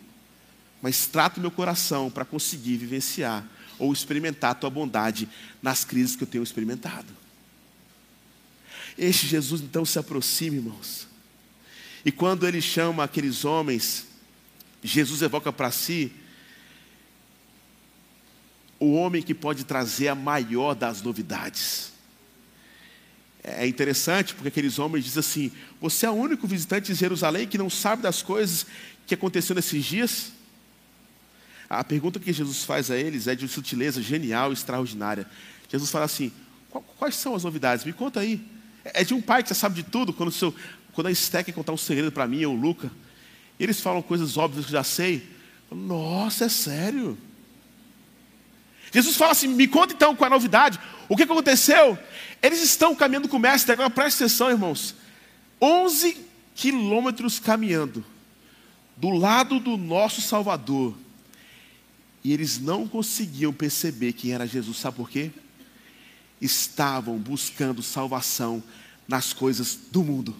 mas trato meu coração para conseguir vivenciar ou experimentar a tua bondade nas crises que eu tenho experimentado. Este Jesus então se aproxima, irmãos. E quando ele chama aqueles homens, Jesus evoca para si o homem que pode trazer a maior das novidades. É interessante porque aqueles homens dizem assim: você é o único visitante de Jerusalém que não sabe das coisas que aconteceram nesses dias? A pergunta que Jesus faz a eles é de sutileza genial, extraordinária. Jesus fala assim: quais são as novidades? Me conta aí. É de um pai que você sabe de tudo. Quando, o seu, quando a Esther quer contar um segredo para mim, ou o Luca, eles falam coisas óbvias que eu já sei. Nossa, é sério? Jesus fala assim: me conta então qual é a novidade. O que aconteceu? Eles estão caminhando com o mestre. Agora presta atenção, irmãos. onze quilômetros caminhando do lado do nosso Salvador. E eles não conseguiam perceber quem era Jesus. Sabe por quê? Estavam buscando salvação nas coisas do mundo.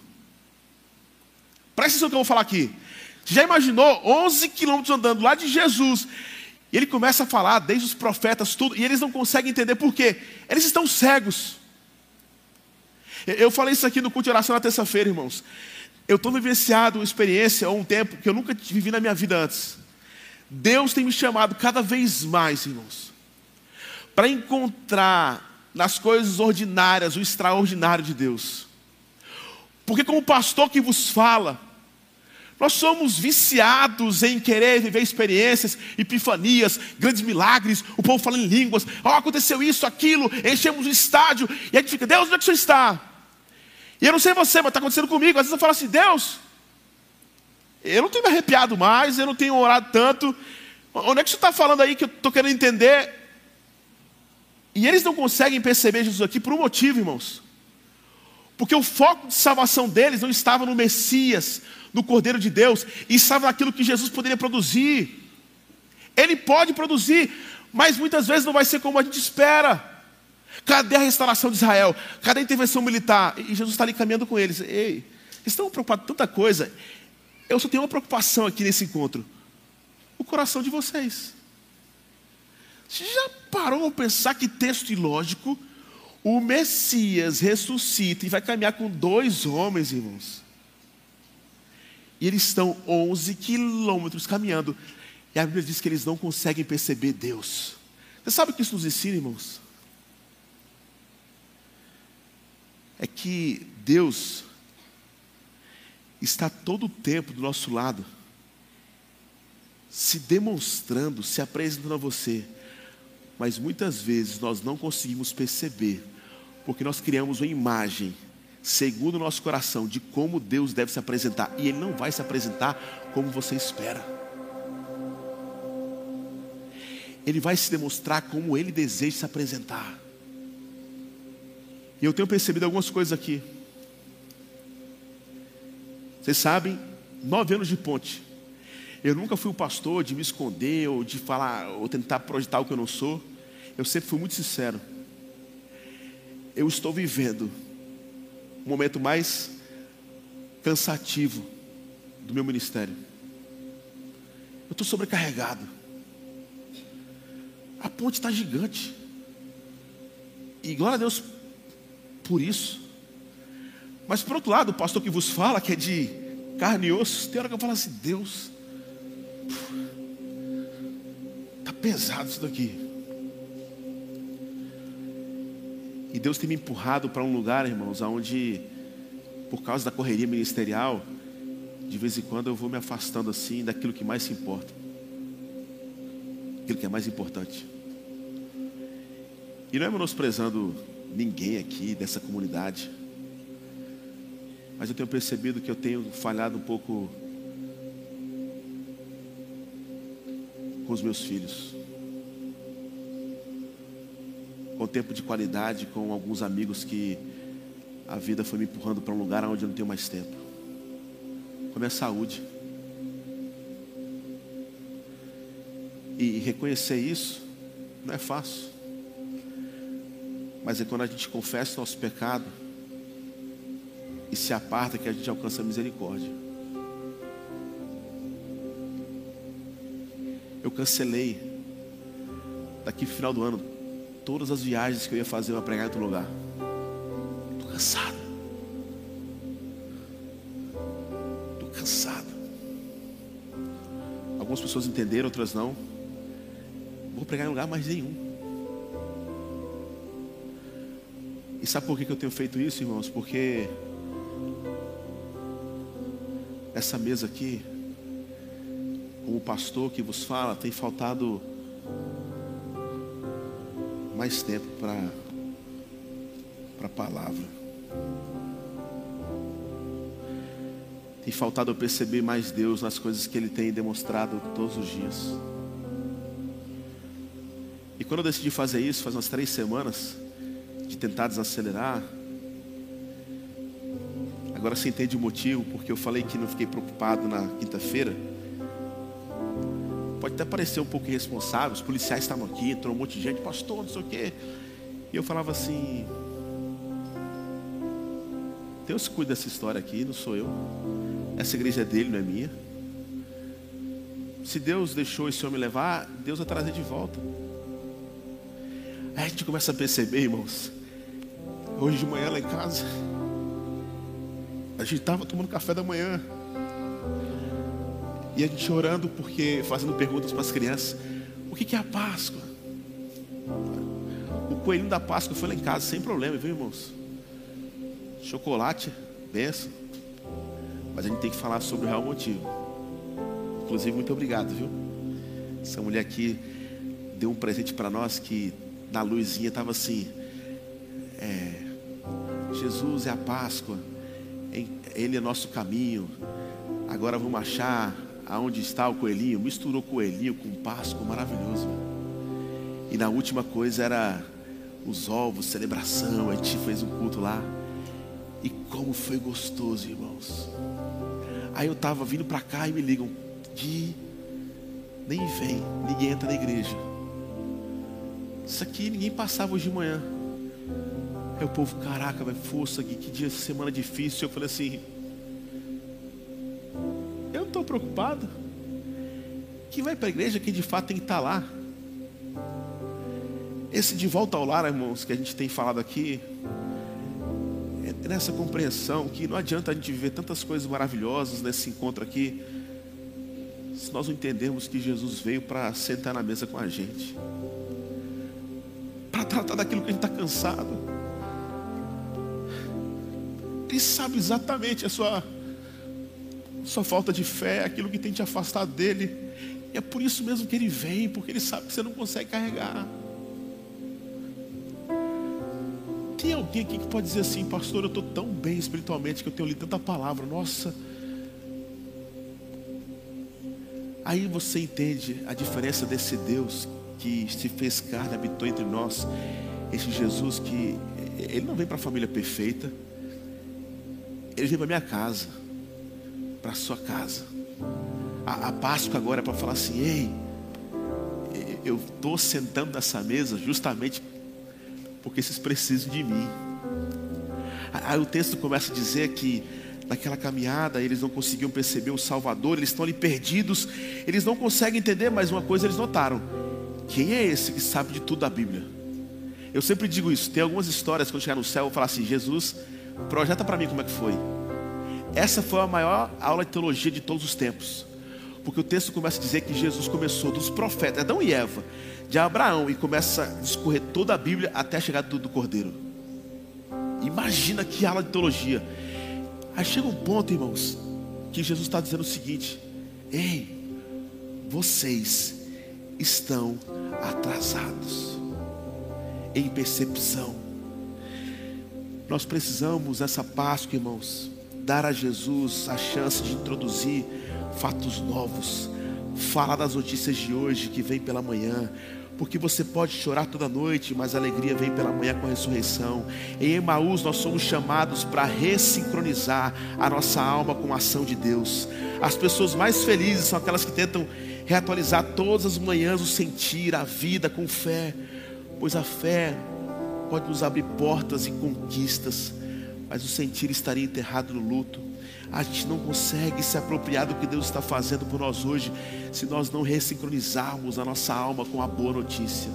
Presta atenção no que eu vou falar aqui. Você já imaginou onze quilômetros andando lá de Jesus? E ele começa a falar desde os profetas, tudo. E eles não conseguem entender por quê. Eles estão cegos. Eu falei isso aqui no culto de oração na terça-feira, irmãos. Eu estou vivenciado uma experiência ou um tempo que eu nunca vivi na minha vida antes. Deus tem me chamado cada vez mais, irmãos, para encontrar nas coisas ordinárias o extraordinário de Deus. Porque como pastor que vos fala, nós somos viciados em querer viver experiências, epifanias, grandes milagres, o povo falando em línguas. Oh, aconteceu isso, aquilo, enchemos o estádio. E a gente fica: Deus, onde é que o Senhor está? E eu não sei você, mas está acontecendo comigo. Às vezes eu falo assim: Deus, eu não tenho me arrepiado mais, eu não tenho orado tanto. Onde é que você está falando aí que eu estou querendo entender? E eles não conseguem perceber Jesus aqui por um motivo, irmãos. Porque o foco de salvação deles não estava no Messias, no Cordeiro de Deus, e estava naquilo que Jesus poderia produzir. Ele pode produzir, mas muitas vezes não vai ser como a gente espera. Cadê a restauração de Israel? Cadê a intervenção militar? E Jesus está ali caminhando com eles. Ei, eles estão preocupados com tanta coisa. Eu só tenho uma preocupação aqui nesse encontro: o coração de vocês. Você já parou para pensar que texto ilógico? O Messias ressuscita e vai caminhar com dois homens, irmãos. E eles estão onze quilômetros caminhando. E a Bíblia diz que eles não conseguem perceber Deus. Você sabe o que isso nos ensina, irmãos? É que Deus está todo o tempo do nosso lado, se demonstrando, se apresentando a você. Mas muitas vezes nós não conseguimos perceber, porque nós criamos uma imagem, segundo o nosso coração, de como Deus deve se apresentar. E Ele não vai se apresentar como você espera. Ele vai se demonstrar como Ele deseja se apresentar. E eu tenho percebido algumas coisas aqui. Vocês sabem, nove anos de ponte. Eu nunca fui um pastor de me esconder, ou de falar, ou tentar projetar o que eu não sou. Eu sempre fui muito sincero. Eu estou vivendo o momento mais cansativo do meu ministério. Eu estou sobrecarregado. A ponte está gigante. E glória a Deus por isso. Mas por outro lado, o pastor que vos fala, que é de carne e osso, tem hora que eu falo assim: Deus, está pesado isso daqui. E Deus tem me empurrado para um lugar, irmãos, aonde, por causa da correria ministerial, de vez em quando eu vou me afastando assim daquilo que mais se importa, aquilo que é mais importante. E não é menosprezando ninguém aqui dessa comunidade, mas eu tenho percebido que eu tenho falhado um pouco com os meus filhos, com o tempo de qualidade, com alguns amigos que a vida foi me empurrando para um lugar onde eu não tenho mais tempo, com a minha saúde. E reconhecer isso não é fácil, mas é quando a gente confessa o nosso pecado e se aparta, que a gente alcança a misericórdia. Eu cancelei daqui pro final do ano todas as viagens que eu ia fazer para pregar em outro lugar. Estou cansado. Estou cansado. Algumas pessoas entenderam, outras não. Não vou pregar em lugar mais nenhum. E sabe por que eu tenho feito isso, irmãos? Porque essa mesa aqui, como o pastor que vos fala, tem faltado mais tempo para para a palavra. Tem faltado eu perceber mais Deus nas coisas que Ele tem demonstrado todos os dias. E quando eu decidi fazer isso, faz umas três semanas... de tentar desacelerar, agora você entende o motivo porque eu falei que não fiquei preocupado na quinta-feira. Pode até parecer um pouco irresponsável, os policiais estavam aqui, entrou um monte de gente, pastor, não sei o quê. E eu falava assim: Deus cuida dessa história aqui, não sou eu. Essa igreja é dele, não é minha. Se Deus deixou esse homem levar, Deus vai trazer de volta. Aí a gente começa a perceber, irmãos. Hoje de manhã lá em casa, a gente estava tomando café da manhã e a gente orando, porque fazendo perguntas para as crianças: o que que é a Páscoa? O coelhinho da Páscoa foi lá em casa sem problema, viu, irmãos? Chocolate, benção. Mas a gente tem que falar sobre o real motivo. Inclusive, muito obrigado, viu? Essa mulher aqui deu um presente para nós que na luzinha estava assim: é, Jesus é a Páscoa, Ele é nosso caminho. Agora vamos achar aonde está o coelhinho. Misturou coelhinho com Páscoa, maravilhoso. E na última coisa era os ovos, celebração. A gente fez um culto lá. E como foi gostoso, irmãos. Aí eu estava vindo para cá e me ligam: Gui, nem vem, ninguém entra na igreja. Isso aqui ninguém passava hoje de manhã. Aí o povo: caraca, velho, força, Gui, que dia, semana difícil. Eu falei assim: eu não estou preocupado. Quem vai para a igreja, quem de fato tem que estar lá. Esse de volta ao lar, irmãos, que a gente tem falado aqui, é nessa compreensão que não adianta a gente viver tantas coisas maravilhosas nesse encontro aqui, se nós não entendermos que Jesus veio para sentar na mesa com a gente, para tratar daquilo que a gente está cansado. Ele sabe exatamente a sua, sua falta de fé, aquilo que tem te afastado dele. E é por isso mesmo que ele vem, porque ele sabe que você não consegue carregar. Tem alguém aqui que pode dizer assim: pastor, eu estou tão bem espiritualmente que eu tenho lido tanta palavra, nossa. Aí você entende a diferença desse Deus que se fez carne, habitou entre nós. Esse Jesus que Ele não vem para a família perfeita. Ele vem para a minha casa, para a sua casa. A, a Páscoa agora é para falar assim: ei, eu estou sentando nessa mesa justamente porque vocês precisam de mim. Aí o texto começa a dizer que naquela caminhada eles não conseguiam perceber o Salvador. Eles estão ali perdidos. Eles não conseguem entender, mas uma coisa eles notaram: quem é esse que sabe de tudo da Bíblia? Eu sempre digo isso. Tem algumas histórias, quando chegar no céu, eu vou falar assim: Jesus, projeta para mim como é que foi. Essa foi a maior aula de teologia de todos os tempos, porque o texto começa a dizer que Jesus começou dos profetas, Adão e Eva, de Abraão, e começa a discorrer toda a Bíblia até chegar tudo do Cordeiro. Imagina que aula de teologia. Aí chega um ponto, irmãos, que Jesus está dizendo o seguinte: ei, vocês estão atrasados em percepção. Nós precisamos, nessa Páscoa, irmãos, dar a Jesus a chance de introduzir fatos novos, falar das notícias de hoje que vem pela manhã. Porque você pode chorar toda noite, mas a alegria vem pela manhã com a ressurreição. Em Emaús nós somos chamados para ressincronizar a nossa alma com a ação de Deus. As pessoas mais felizes são aquelas que tentam reatualizar todas as manhãs o sentir, a vida com fé. Pois a fé pode nos abrir portas e conquistas, mas o sentir estaria enterrado no luto. A gente não consegue se apropriar do que Deus está fazendo por nós hoje, se nós não ressincronizarmos a nossa alma com a boa notícia.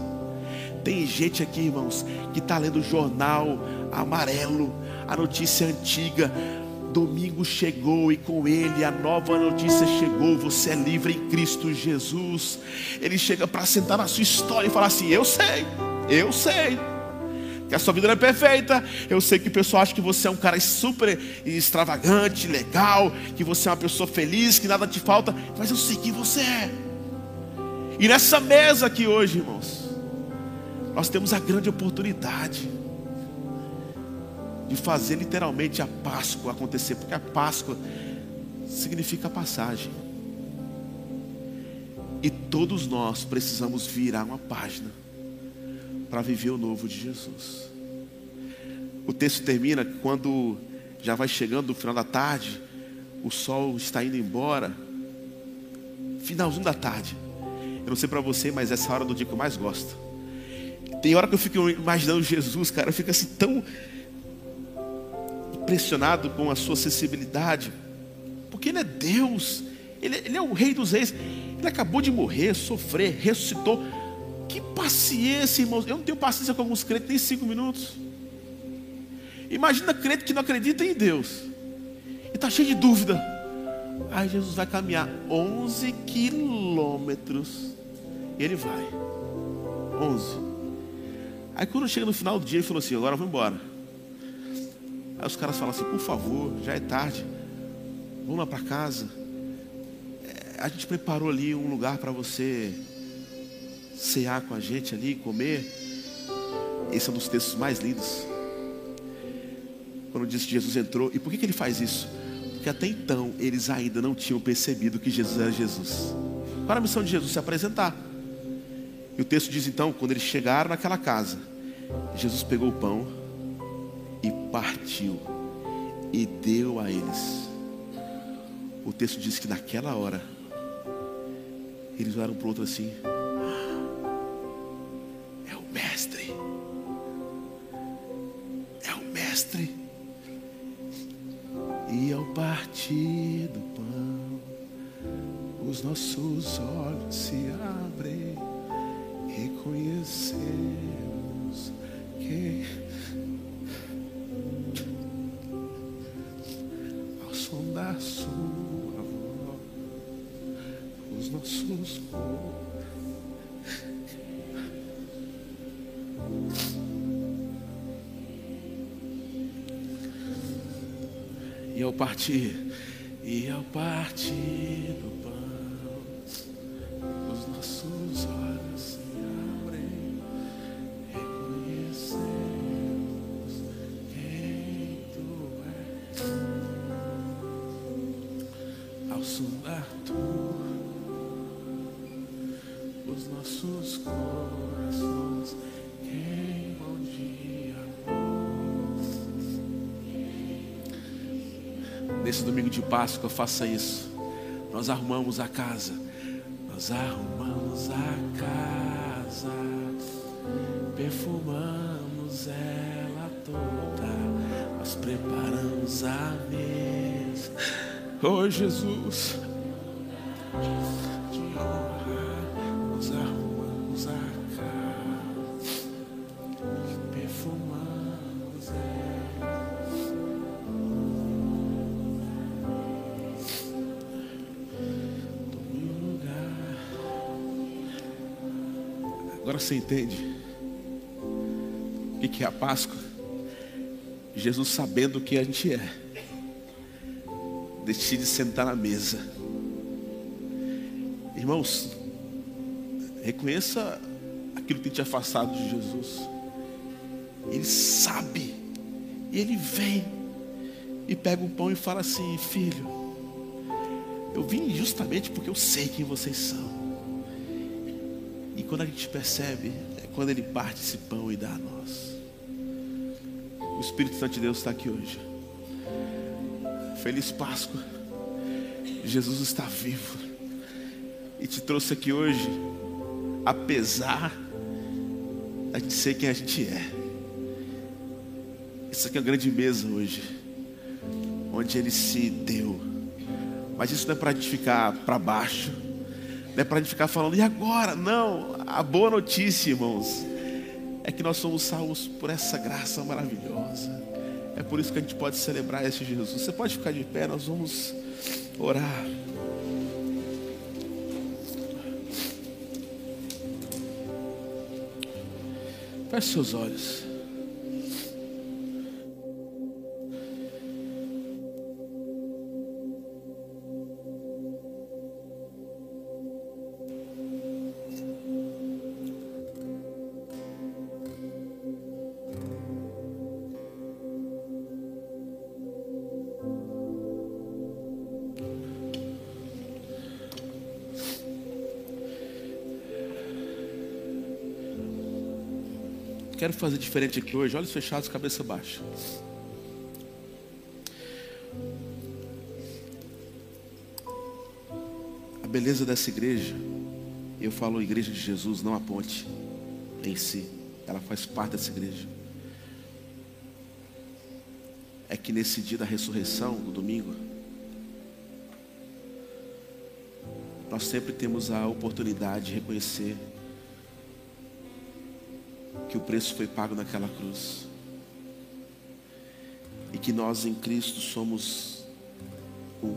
Tem gente aqui, irmãos, que está lendo o jornal amarelo, a notícia antiga. Domingo chegou e com ele a nova notícia chegou. Você é livre em Cristo Jesus. Ele chega para sentar na sua história e falar assim: eu sei, eu sei que a sua vida não é perfeita. Eu sei que o pessoal acha que você é um cara super extravagante, legal, que você é uma pessoa feliz, que nada te falta, mas eu sei que você é. E nessa mesa aqui hoje, irmãos, nós temos a grande oportunidade de fazer literalmente a Páscoa acontecer, porque a Páscoa significa passagem. E todos nós precisamos virar uma página para viver o novo de Jesus. O texto termina quando já vai chegando o final da tarde, o sol está indo embora, finalzinho da tarde. Eu não sei para você, mas essa é a hora do dia que eu mais gosto. Tem hora que eu fico imaginando Jesus, cara, eu fico assim tão impressionado com a sua sensibilidade, porque Ele é Deus, Ele, ele é o Rei dos Reis. Ele acabou de morrer, sofrer, ressuscitou. Que paciência, irmãos. Eu não tenho paciência com alguns crentes nem cinco minutos. Imagina crente que não acredita em Deus e está cheio de dúvida. Aí Jesus vai caminhar onze quilômetros. E Ele vai onze. Aí quando chega no final do dia, Ele falou assim: agora eu vou embora. Aí os caras falam assim: por favor, já é tarde, vamos lá para casa. A gente preparou ali um lugar para você cear com a gente ali, comer. Esse é um dos textos mais lindos, quando diz que Jesus entrou. E por que que Ele faz isso? Porque até então eles ainda não tinham percebido que Jesus era Jesus. Qual era a missão de Jesus? Se apresentar. E o texto diz então, quando eles chegaram naquela casa, Jesus pegou o pão e partiu e deu a eles. O texto diz que naquela hora eles olharam para o outro assim: é o Mestre, é o Mestre. E ao partir do pão, os nossos olhos se abrem, reconhecemos que da sua voz, os nossos e ao partir e ao partir do pão, os nossos olhos se abrem, reconhecemos quem Tu és. Ao sondar Tu, os nossos corações queimam de amor. Nesse domingo de Páscoa, faça isso. Nós arrumamos a casa, nós arrumamos a casa, perfumamos ela toda, nós preparamos a mesa. Oh Jesus, de honra, nós arrumamos a casa, perfumamos ela. Do meu lugar. Agora você entende o que é a Páscoa? Jesus sabendo o que a gente é, decide sentar na mesa. Irmãos, reconheça aquilo que tem te afastado de Jesus. Ele sabe, e Ele vem e pega o pão e fala assim: filho, eu vim justamente porque eu sei quem vocês são. E quando a gente percebe, é quando Ele parte esse pão e dá a nós. O Espírito Santo de Deus está aqui hoje. Feliz Páscoa. Jesus está vivo e te trouxe aqui hoje, apesar de ser quem a gente é. Isso aqui é uma grande mesa hoje, onde ele se deu. Mas isso não é para a gente ficar para baixo, não é para a gente ficar falando, e agora? Não, a boa notícia, irmãos, é que nós somos salvos por essa graça maravilhosa. É por isso que a gente pode celebrar esse Jesus. Você pode ficar de pé, nós vamos orar. Feche seus olhos. Quero fazer diferente aqui hoje, olhos fechados, cabeça baixa. A beleza dessa igreja, eu falo igreja de Jesus, não a ponte em si, ela faz parte dessa igreja. É que nesse dia da ressurreição, no domingo, nós sempre temos a oportunidade de reconhecer que o preço foi pago naquela cruz e que nós em Cristo somos um.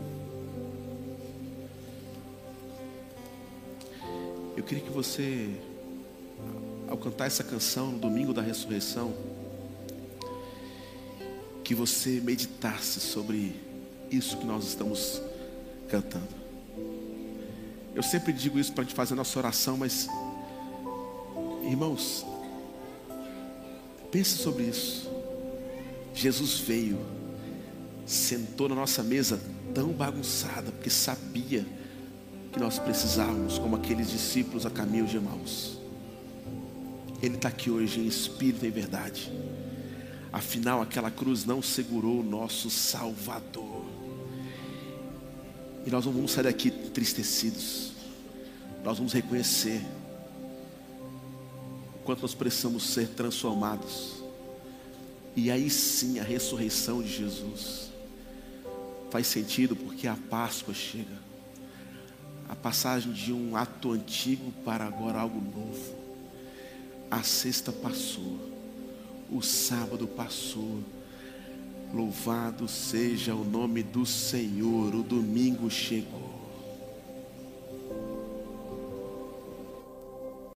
Eu queria que você, ao cantar essa canção no domingo da ressurreição, que você meditasse sobre isso que nós estamos cantando. Eu sempre digo isso para a gente fazer a nossa oração, mas irmãos, pense sobre isso. Jesus veio, sentou na nossa mesa tão bagunçada, porque sabia que nós precisávamos, como aqueles discípulos a caminho de Emaús. Ele está aqui hoje em espírito e em verdade. Afinal, aquela cruz não segurou o nosso Salvador. E nós não vamos sair daqui entristecidos. Nós vamos reconhecer quanto nós precisamos ser transformados. E aí sim a ressurreição de Jesus faz sentido, porque a Páscoa chega, a passagem de um ato antigo para agora algo novo. A sexta passou, o sábado passou, louvado seja o nome do Senhor, o domingo chegou.